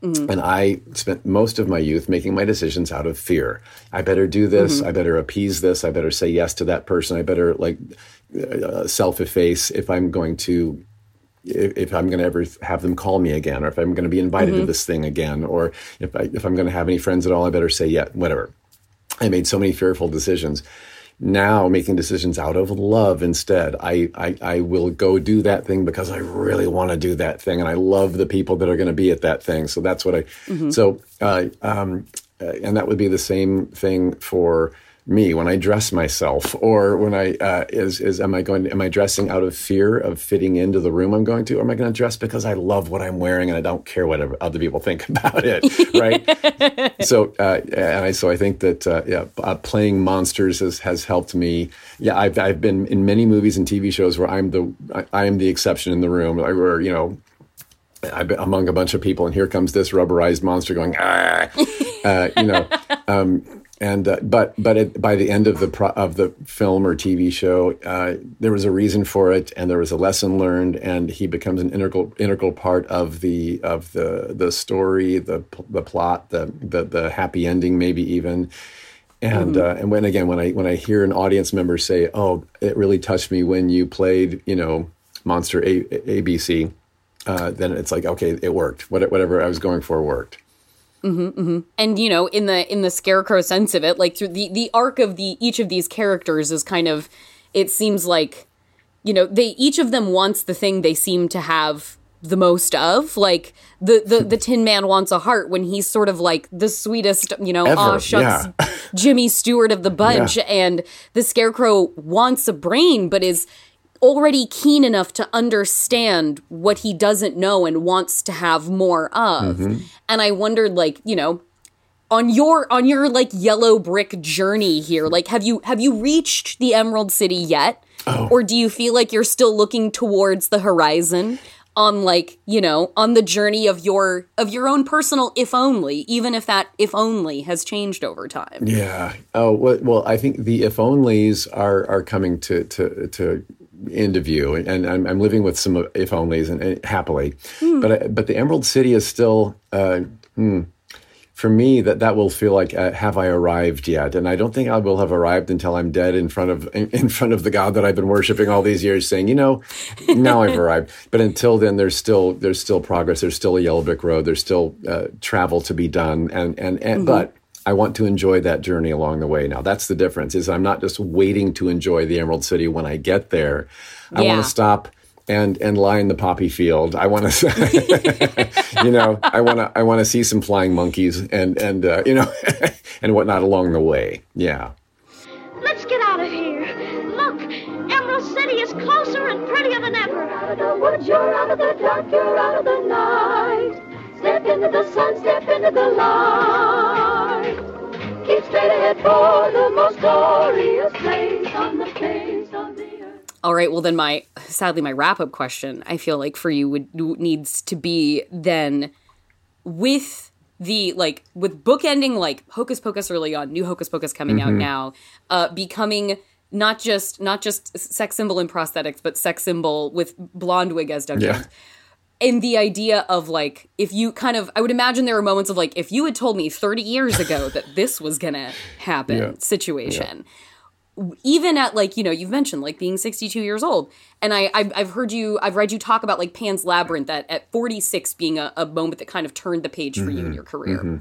Mm-hmm. And I spent most of my youth making my decisions out of fear. I better do this. Mm-hmm. I better appease this. I better say yes to that person. I better like uh, self-efface if I'm going to if I'm going to ever have them call me again, or if I'm going to be invited mm-hmm. to this thing again, or if I, if I'm going to have any friends at all, I better say yeah, whatever. I made so many fearful decisions. Now making decisions out of love instead. I, I, I will go do that thing because I really want to do that thing. And I love the people that are going to be at that thing. So that's what I, mm-hmm. so, uh, um, and that would be the same thing for me when I dress myself or when I, uh, is, is, am I going, am I dressing out of fear of fitting into the room I'm going to, or am I going to dress because I love what I'm wearing and I don't care what other people think about it, right? so, uh, and I, so I think that, uh, yeah, uh, playing monsters has, has helped me. Yeah. I've, I've been in many movies and T V shows where I'm the, I, I am the exception in the room where, you know, I've been among a bunch of people and here comes this rubberized monster going, ah, uh, you know, um, And uh, but but it, by the end of the pro- of the film or T V show, uh, there was a reason for it, and there was a lesson learned, and he becomes an integral integral part of the of the the story, the the plot, the the, the happy ending, maybe even. And mm-hmm. uh, and when again when I when I hear an audience member say, "Oh, it really touched me when you played, you know, Monster A B C," uh, then it's like, okay, it worked. What, whatever I was going for worked. Mm-hmm, mm-hmm. And, you know, in the in the Scarecrow sense of it, like through the, the arc of the each of these characters is kind of, it seems like, you know, they each of them wants the thing they seem to have the most of. Like the the, the Tin Man wants a heart when he's sort of like the sweetest, you know, aw shucks yeah. Jimmy Stewart of the bunch. Yeah. And the Scarecrow wants a brain, but is already keen enough to understand what he doesn't know and wants to have more of. Mm-hmm. And I wondered, like, you know, on your on your like yellow brick journey here, like have you have you reached the Emerald City yet? Oh. Or do you feel like you're still looking towards the horizon on like, you know, on the journey of your of your own personal if only, even if that if only has changed over time? Yeah. Oh, well, I think the if onlys are are coming to to to into view, and I'm, I'm living with some if onlys, and, and happily, mm. but I, but the Emerald City is still uh, mm, for me that that will feel like uh, have I arrived yet? And I don't think I will have arrived until I'm dead in front of in, in front of the God that I've been worshiping all these years, saying, you know, now I've arrived. But until then, there's still there's still progress. There's still a yellow brick road. There's still uh, travel to be done, and and, and mm-hmm. but. I want to enjoy that journey along the way. Now, that's the difference, is I'm not just waiting to enjoy the Emerald City when I get there. I yeah. want to stop and and lie in the poppy field. I want to, you know, I want to I want to see some flying monkeys and, and uh, you know, and whatnot along the way. Yeah. Let's get out of here. Look, Emerald City is closer and prettier than ever. Out of the woods, you're out of the dark, you're out of the night. Step into the sun, step into the light. Keep straight ahead for the most glorious place on the face of the earth. All right, well then my, sadly my wrap-up question, I feel like for you would needs to be then with the, like, with bookending like Hocus Pocus early on, new Hocus Pocus coming mm-hmm. out now, uh, becoming not just, not just sex symbol in prosthetics, but sex symbol with blonde wig as Doug Jones. Yeah. And the idea of, like, if you kind of, I would imagine there were moments of, like, if you had told me thirty years ago that this was going to happen yeah. situation, yeah. even at, like, you know, you've mentioned, like, being sixty-two years old. And I, I've, I've heard you, I've read you talk about, like, Pan's Labyrinth, that at forty-six being a, a moment that kind of turned the page for mm-hmm. you in your career. Mm-hmm.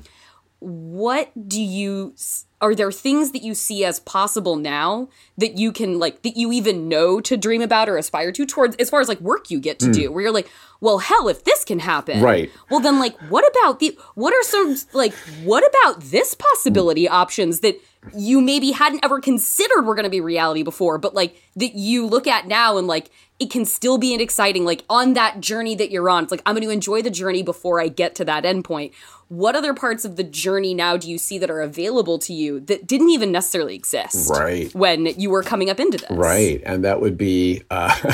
what do you, are there things that you see as possible now that you can, like, that you even know to dream about or aspire to towards, as far as, like, work you get to mm. do, where you're like, well, hell, if this can happen. Right. Well, then, like, what about the, what are some, like, what about this possibility mm. options that you maybe hadn't ever considered were going to be reality before, but, like, that you look at now and, like, it can still be an exciting, like, on that journey that you're on. It's like, I'm going to enjoy the journey before I get to that endpoint. What other parts of the journey now do you see that are available to you that didn't even necessarily exist right. when you were coming up into this? Right. And that would be uh,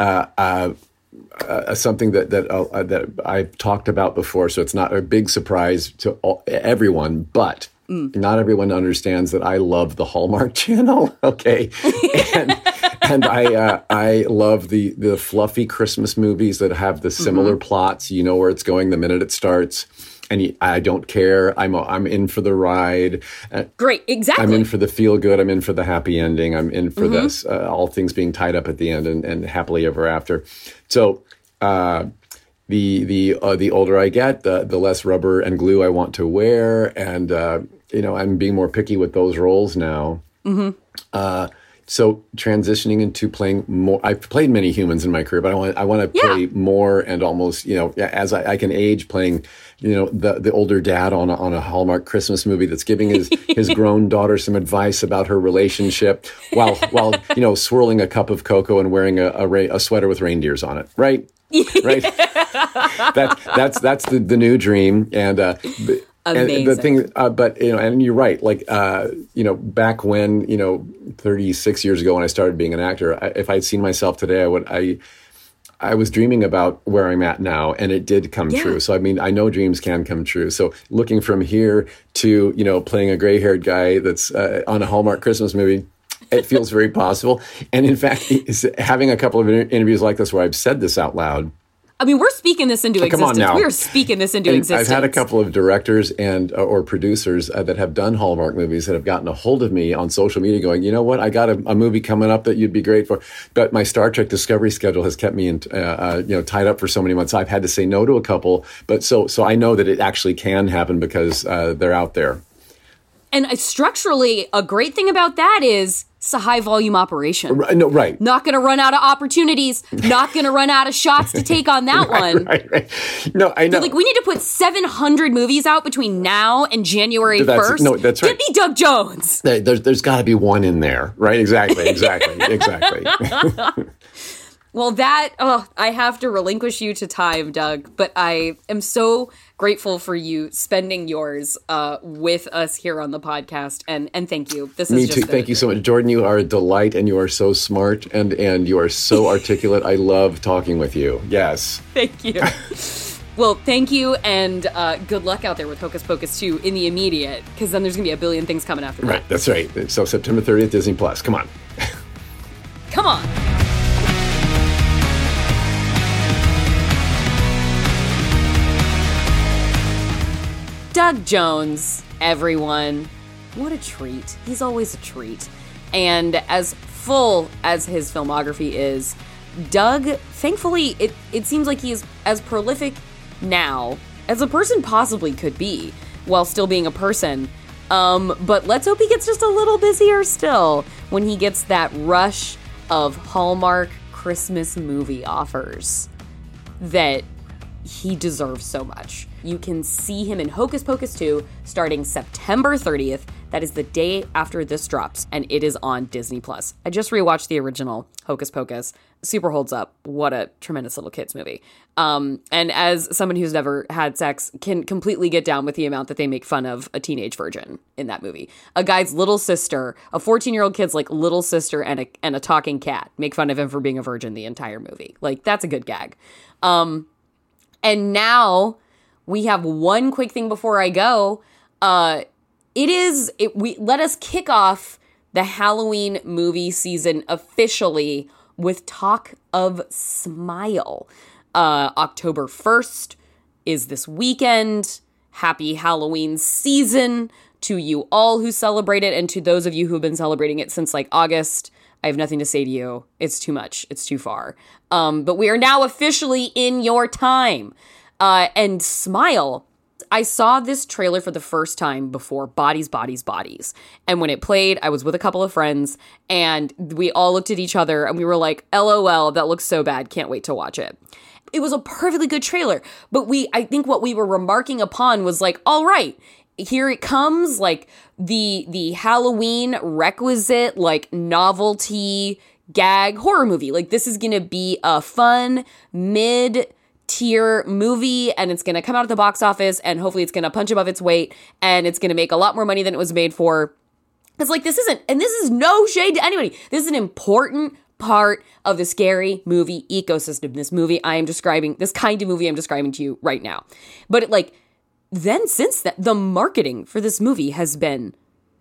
uh, uh, uh, something that that, uh, that I've talked about before, so it's not a big surprise to all, everyone, but... Mm. Not everyone understands that I love the Hallmark Channel, okay? And, and I uh, I love the the fluffy Christmas movies that have the similar mm-hmm. plots. You know where it's going the minute it starts. And you, I don't care. I'm I'm in for the ride. Great, exactly. I'm in for the feel good. I'm in for the happy ending. I'm in for mm-hmm. this. Uh, all things being tied up at the end and, and happily ever after. So... Uh, The the uh, the older I get, the the less rubber and glue I want to wear, and uh, you know I'm being more picky with those roles now. Mm-hmm. Uh, so transitioning into playing more, I've played many humans in my career, but I want I want to yeah. play more and almost you know as I, I can age, playing you know the the older dad on a, on a Hallmark Christmas movie that's giving his his grown daughter some advice about her relationship while while you know swirling a cup of cocoa and wearing a a, ra- a sweater with reindeers on it, right? Right, that's that's that's the, the new dream, and uh, and the thing. Uh, but you know, and you're right. Like uh, you know, back when you know, thirty-six years ago when I started being an actor, I, if I'd seen myself today, I would. I I was dreaming about where I'm at now, and it did come yeah. true. So I mean, I know dreams can come true. So looking from here to you know, playing a gray-haired guy that's uh, on a Hallmark Christmas movie. It feels very possible. And in fact, having a couple of interviews like this where I've said this out loud. I mean, we're speaking this into existence. Come on now. We're speaking this into and existence. I've had a couple of directors and uh, or producers uh, that have done Hallmark movies that have gotten a hold of me on social media going, you know what, I got a, a movie coming up that you'd be great for. But my Star Trek Discovery schedule has kept me in, uh, uh, you know, tied up for so many months. I've had to say no to a couple. But so, so I know that it actually can happen because uh, they're out there. And structurally, a great thing about that is it's a high-volume operation. No, right. Not going to run out of opportunities. Not going to run out of shots to take on that right, one. Right, right. No, I know. So, like, we need to put seven hundred movies out between now and January that's, first. No, that's right. Get me Doug Jones. There, there's there's got to be one in there, right? Exactly, exactly, exactly. Well, that, oh, I have to relinquish you to time, Doug, but I am so grateful for you spending yours uh, with us here on the podcast, and and thank you. This is Me just too. Thank you so much, Jordan. You are a delight, and you are so smart, and, and you are so articulate. I love talking with you. Yes. Thank you. Well, thank you, and uh, good luck out there with Hocus Pocus two in the immediate, because then there's going to be a billion things coming after that. Right, that's right. So September thirtieth, Disney Plus. Come on. Come on. Doug Jones, everyone. What a treat. He's always a treat. And as full as his filmography is, Doug, thankfully, it, it seems like he is as prolific now as a person possibly could be while still being a person. Um, but let's hope he gets just a little busier still when he gets that rush of Hallmark Christmas movie offers that he deserves so much. You can see him in Hocus Pocus two starting September thirtieth. That is the day after this drops, and it is on Disney+. I just rewatched the original Hocus Pocus. Super holds up. What a tremendous little kids movie. Um, and as someone who's never had sex, can completely get down with the amount that they make fun of a teenage virgin in that movie. A guy's little sister, a fourteen-year-old kid's like little sister and a, and a talking cat make fun of him for being a virgin the entire movie. Like, that's a good gag. Um, and now... We have one quick thing before I go. Uh, it is, it, we let us kick off the Halloween movie season officially with Talk of Smile. Uh, October first is this weekend. Happy Halloween season to you all who celebrate it and to those of you who have been celebrating it since like August. I have nothing to say to you. It's too much. It's too far. Um, but we are now officially in your time. Uh, and Smile, I saw this trailer for the first time before Bodies, Bodies, Bodies. And when it played, I was with a couple of friends and we all looked at each other and we were like, L O L, that looks so bad. Can't wait to watch it. It was a perfectly good trailer. But we, I think what we were remarking upon was like, all right, here it comes. Like the, the Halloween requisite, like novelty gag horror movie. Like this is going to be a fun mid tier movie and it's going to come out at the box office and hopefully it's going to punch above its weight and it's going to make a lot more money than it was made for. It's like, this isn't, and this is no shade to anybody. This is an important part of the scary movie ecosystem. This movie I am describing, this kind of movie I'm describing to you right now. But it, like, then since that, the marketing for this movie has been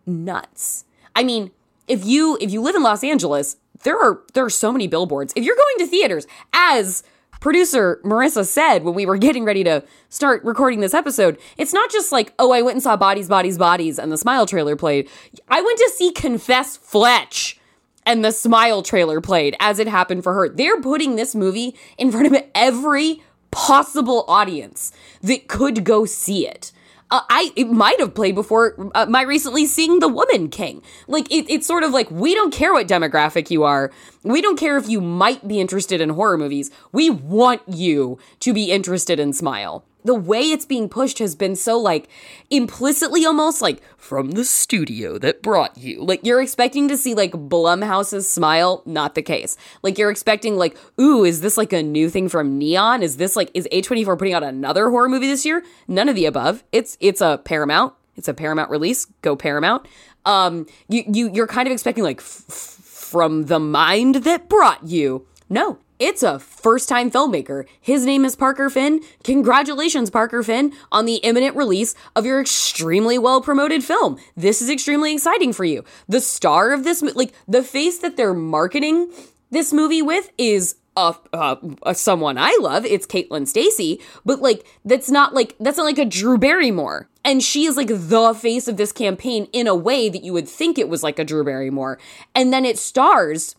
nuts. I mean, if you, if you live in Los Angeles, there are, there are so many billboards. If you're going to theaters, as producer Marissa said when we were getting ready to start recording this episode, it's not just like, oh, I went and saw Bodies, Bodies, Bodies and the Smile trailer played. I went to see Confess Fletch and the Smile trailer played, as it happened for her. They're putting this movie in front of every possible audience that could go see it. Uh, I it might have played before uh, my recently seeing The Woman King. Like it, it's sort of like, we don't care what demographic you are. We don't care if you might be interested in horror movies. We want you to be interested in Smile. The way it's being pushed has been so like implicitly almost like from the studio that brought you. Like you're expecting to see like Blumhouse's Smile, not the case. Like you're expecting like, ooh, is this like a new thing from Neon? Is this like, is A twenty-four putting out another horror movie this year? None of the above. It's it's a Paramount. It's a Paramount release. Go Paramount. Um, you you you're kind of expecting like f- f- from the mind that brought you. No, it's a first-time filmmaker. His name is Parker Finn. Congratulations, Parker Finn, on the imminent release of your extremely well-promoted film. This is extremely exciting for you. The star of this, like, the face that they're marketing this movie with is Uh, uh, someone I love. It's Caitlin Stacy, but like that's not like that's not like a Drew Barrymore, and she is like the face of this campaign in a way that you would think it was like a Drew Barrymore. And then it stars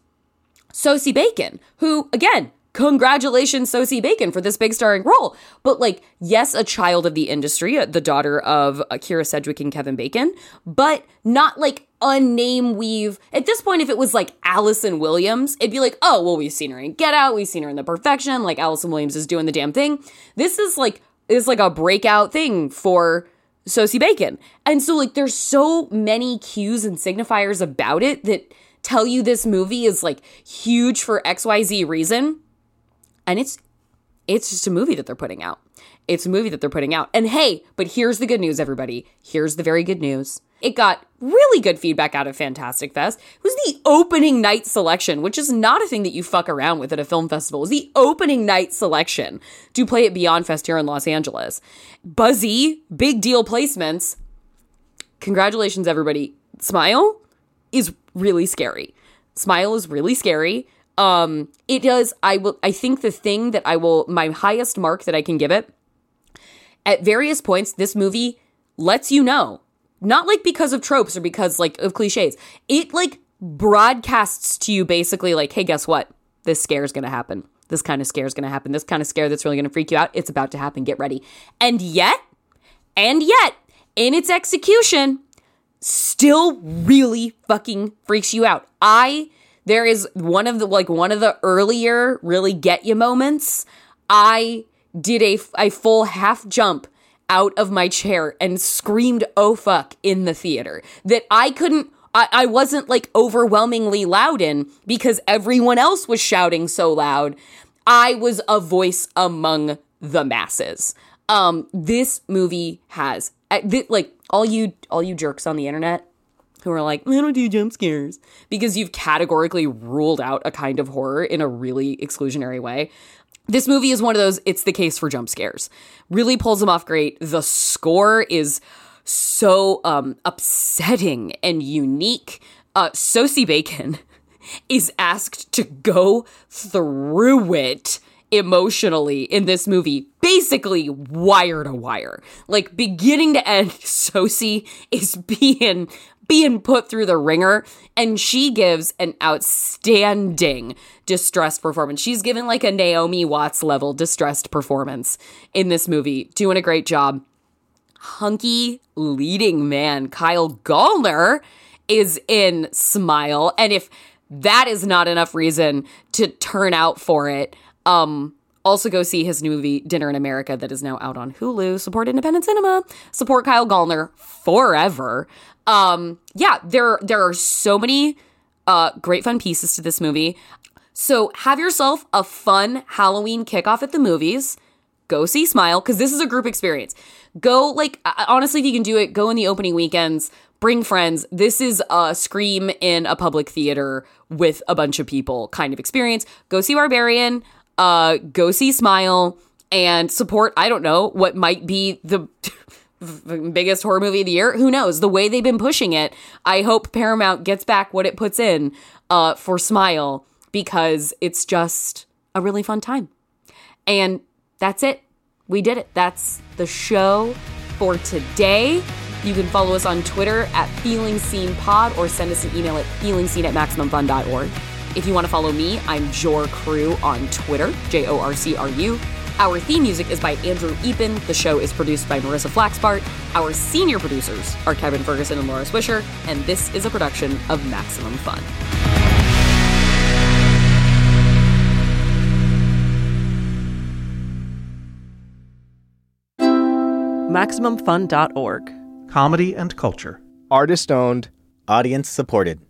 Sosie Bacon, who again, congratulations Sosie Bacon for this big starring role. But like, yes, a child of the industry, the daughter of Kira Sedgwick and Kevin Bacon, but not like a name weave. At this point, if it was like Allison Williams, it'd be like, oh, well, we've seen her in Get Out. We've seen her in The Perfection. Like Allison Williams is doing the damn thing. This is like, is like a breakout thing for Sosie Bacon. And so like, there's so many cues and signifiers about it that tell you this movie is like huge for X Y Z reason. And it's, it's just a movie that they're putting out. It's a movie that they're putting out. And hey, but here's the good news, everybody. Here's the very good news. It got really good feedback out of Fantastic Fest. It was the opening night selection, which is not a thing that you fuck around with at a film festival. It was the opening night selection to play at Beyond Fest here in Los Angeles. Buzzy, big deal placements. Congratulations, everybody. Smile is really scary. Smile is really scary. Um, it does. I will, I think the thing that I will, my highest mark that I can give it, at various points, this movie lets you know, not like because of tropes or because like of cliches, it like broadcasts to you basically like, hey, guess what? This scare is going to happen. This kind of scare is going to happen. This kind of scare that's really going to freak you out. It's about to happen. Get ready. And yet, and yet in its execution, still really fucking freaks you out. I There is one of the, like, one of the earlier really get you moments. I did a, a full half jump out of my chair and screamed, oh, fuck, in the theater that I couldn't, I, I wasn't, like, overwhelmingly loud in because everyone else was shouting so loud. I was a voice among the masses. Um, this movie has, like, all you, all you jerks on the internet who are like, I don't do jump scares, because you've categorically ruled out a kind of horror in a really exclusionary way. This movie is one of those, it's the case for jump scares. Really pulls them off great. The score is so um, upsetting and unique. Uh, Sosie Bacon is asked to go through it emotionally in this movie, basically wire to wire. Like, beginning to end, Sosie is being... being put through the ringer, and she gives an outstanding distressed performance. She's given like a Naomi Watts level distressed performance in this movie, doing a great job. hunky leading man, Kyle Gallner, is in Smile. And if that is not enough reason to turn out for it, um... also go see his new movie, Dinner in America, that is now out on Hulu. Support independent cinema. Support Kyle Gallner forever. Um, yeah, there, there are so many uh, great fun pieces to this movie. So have yourself a fun Halloween kickoff at the movies. Go see Smile, because this is a group experience. Go, like, honestly, if you can do it, go in the opening weekends. Bring friends. This is a scream in a public theater with a bunch of people kind of experience. Go see Barbarian. Uh, go see Smile and support, I don't know, what might be the biggest horror movie of the year. Who knows? The way they've been pushing it, I hope Paramount gets back what it puts in uh, for Smile, because it's just a really fun time. And that's it. We did it. That's the show for today. You can follow us on Twitter at FeelingScenePod or send us an email at feelingscene at maximum fun dot org. If you want to follow me, I'm Jor Crew on Twitter, J O R C R U. Our theme music is by Andrew Epen. The show is produced by Marissa Flaxbart. Our senior producers are Kevin Ferguson and Laura Swisher, and this is a production of Maximum Fun. maximum fun dot org. Comedy and culture. Artist owned. Audience supported.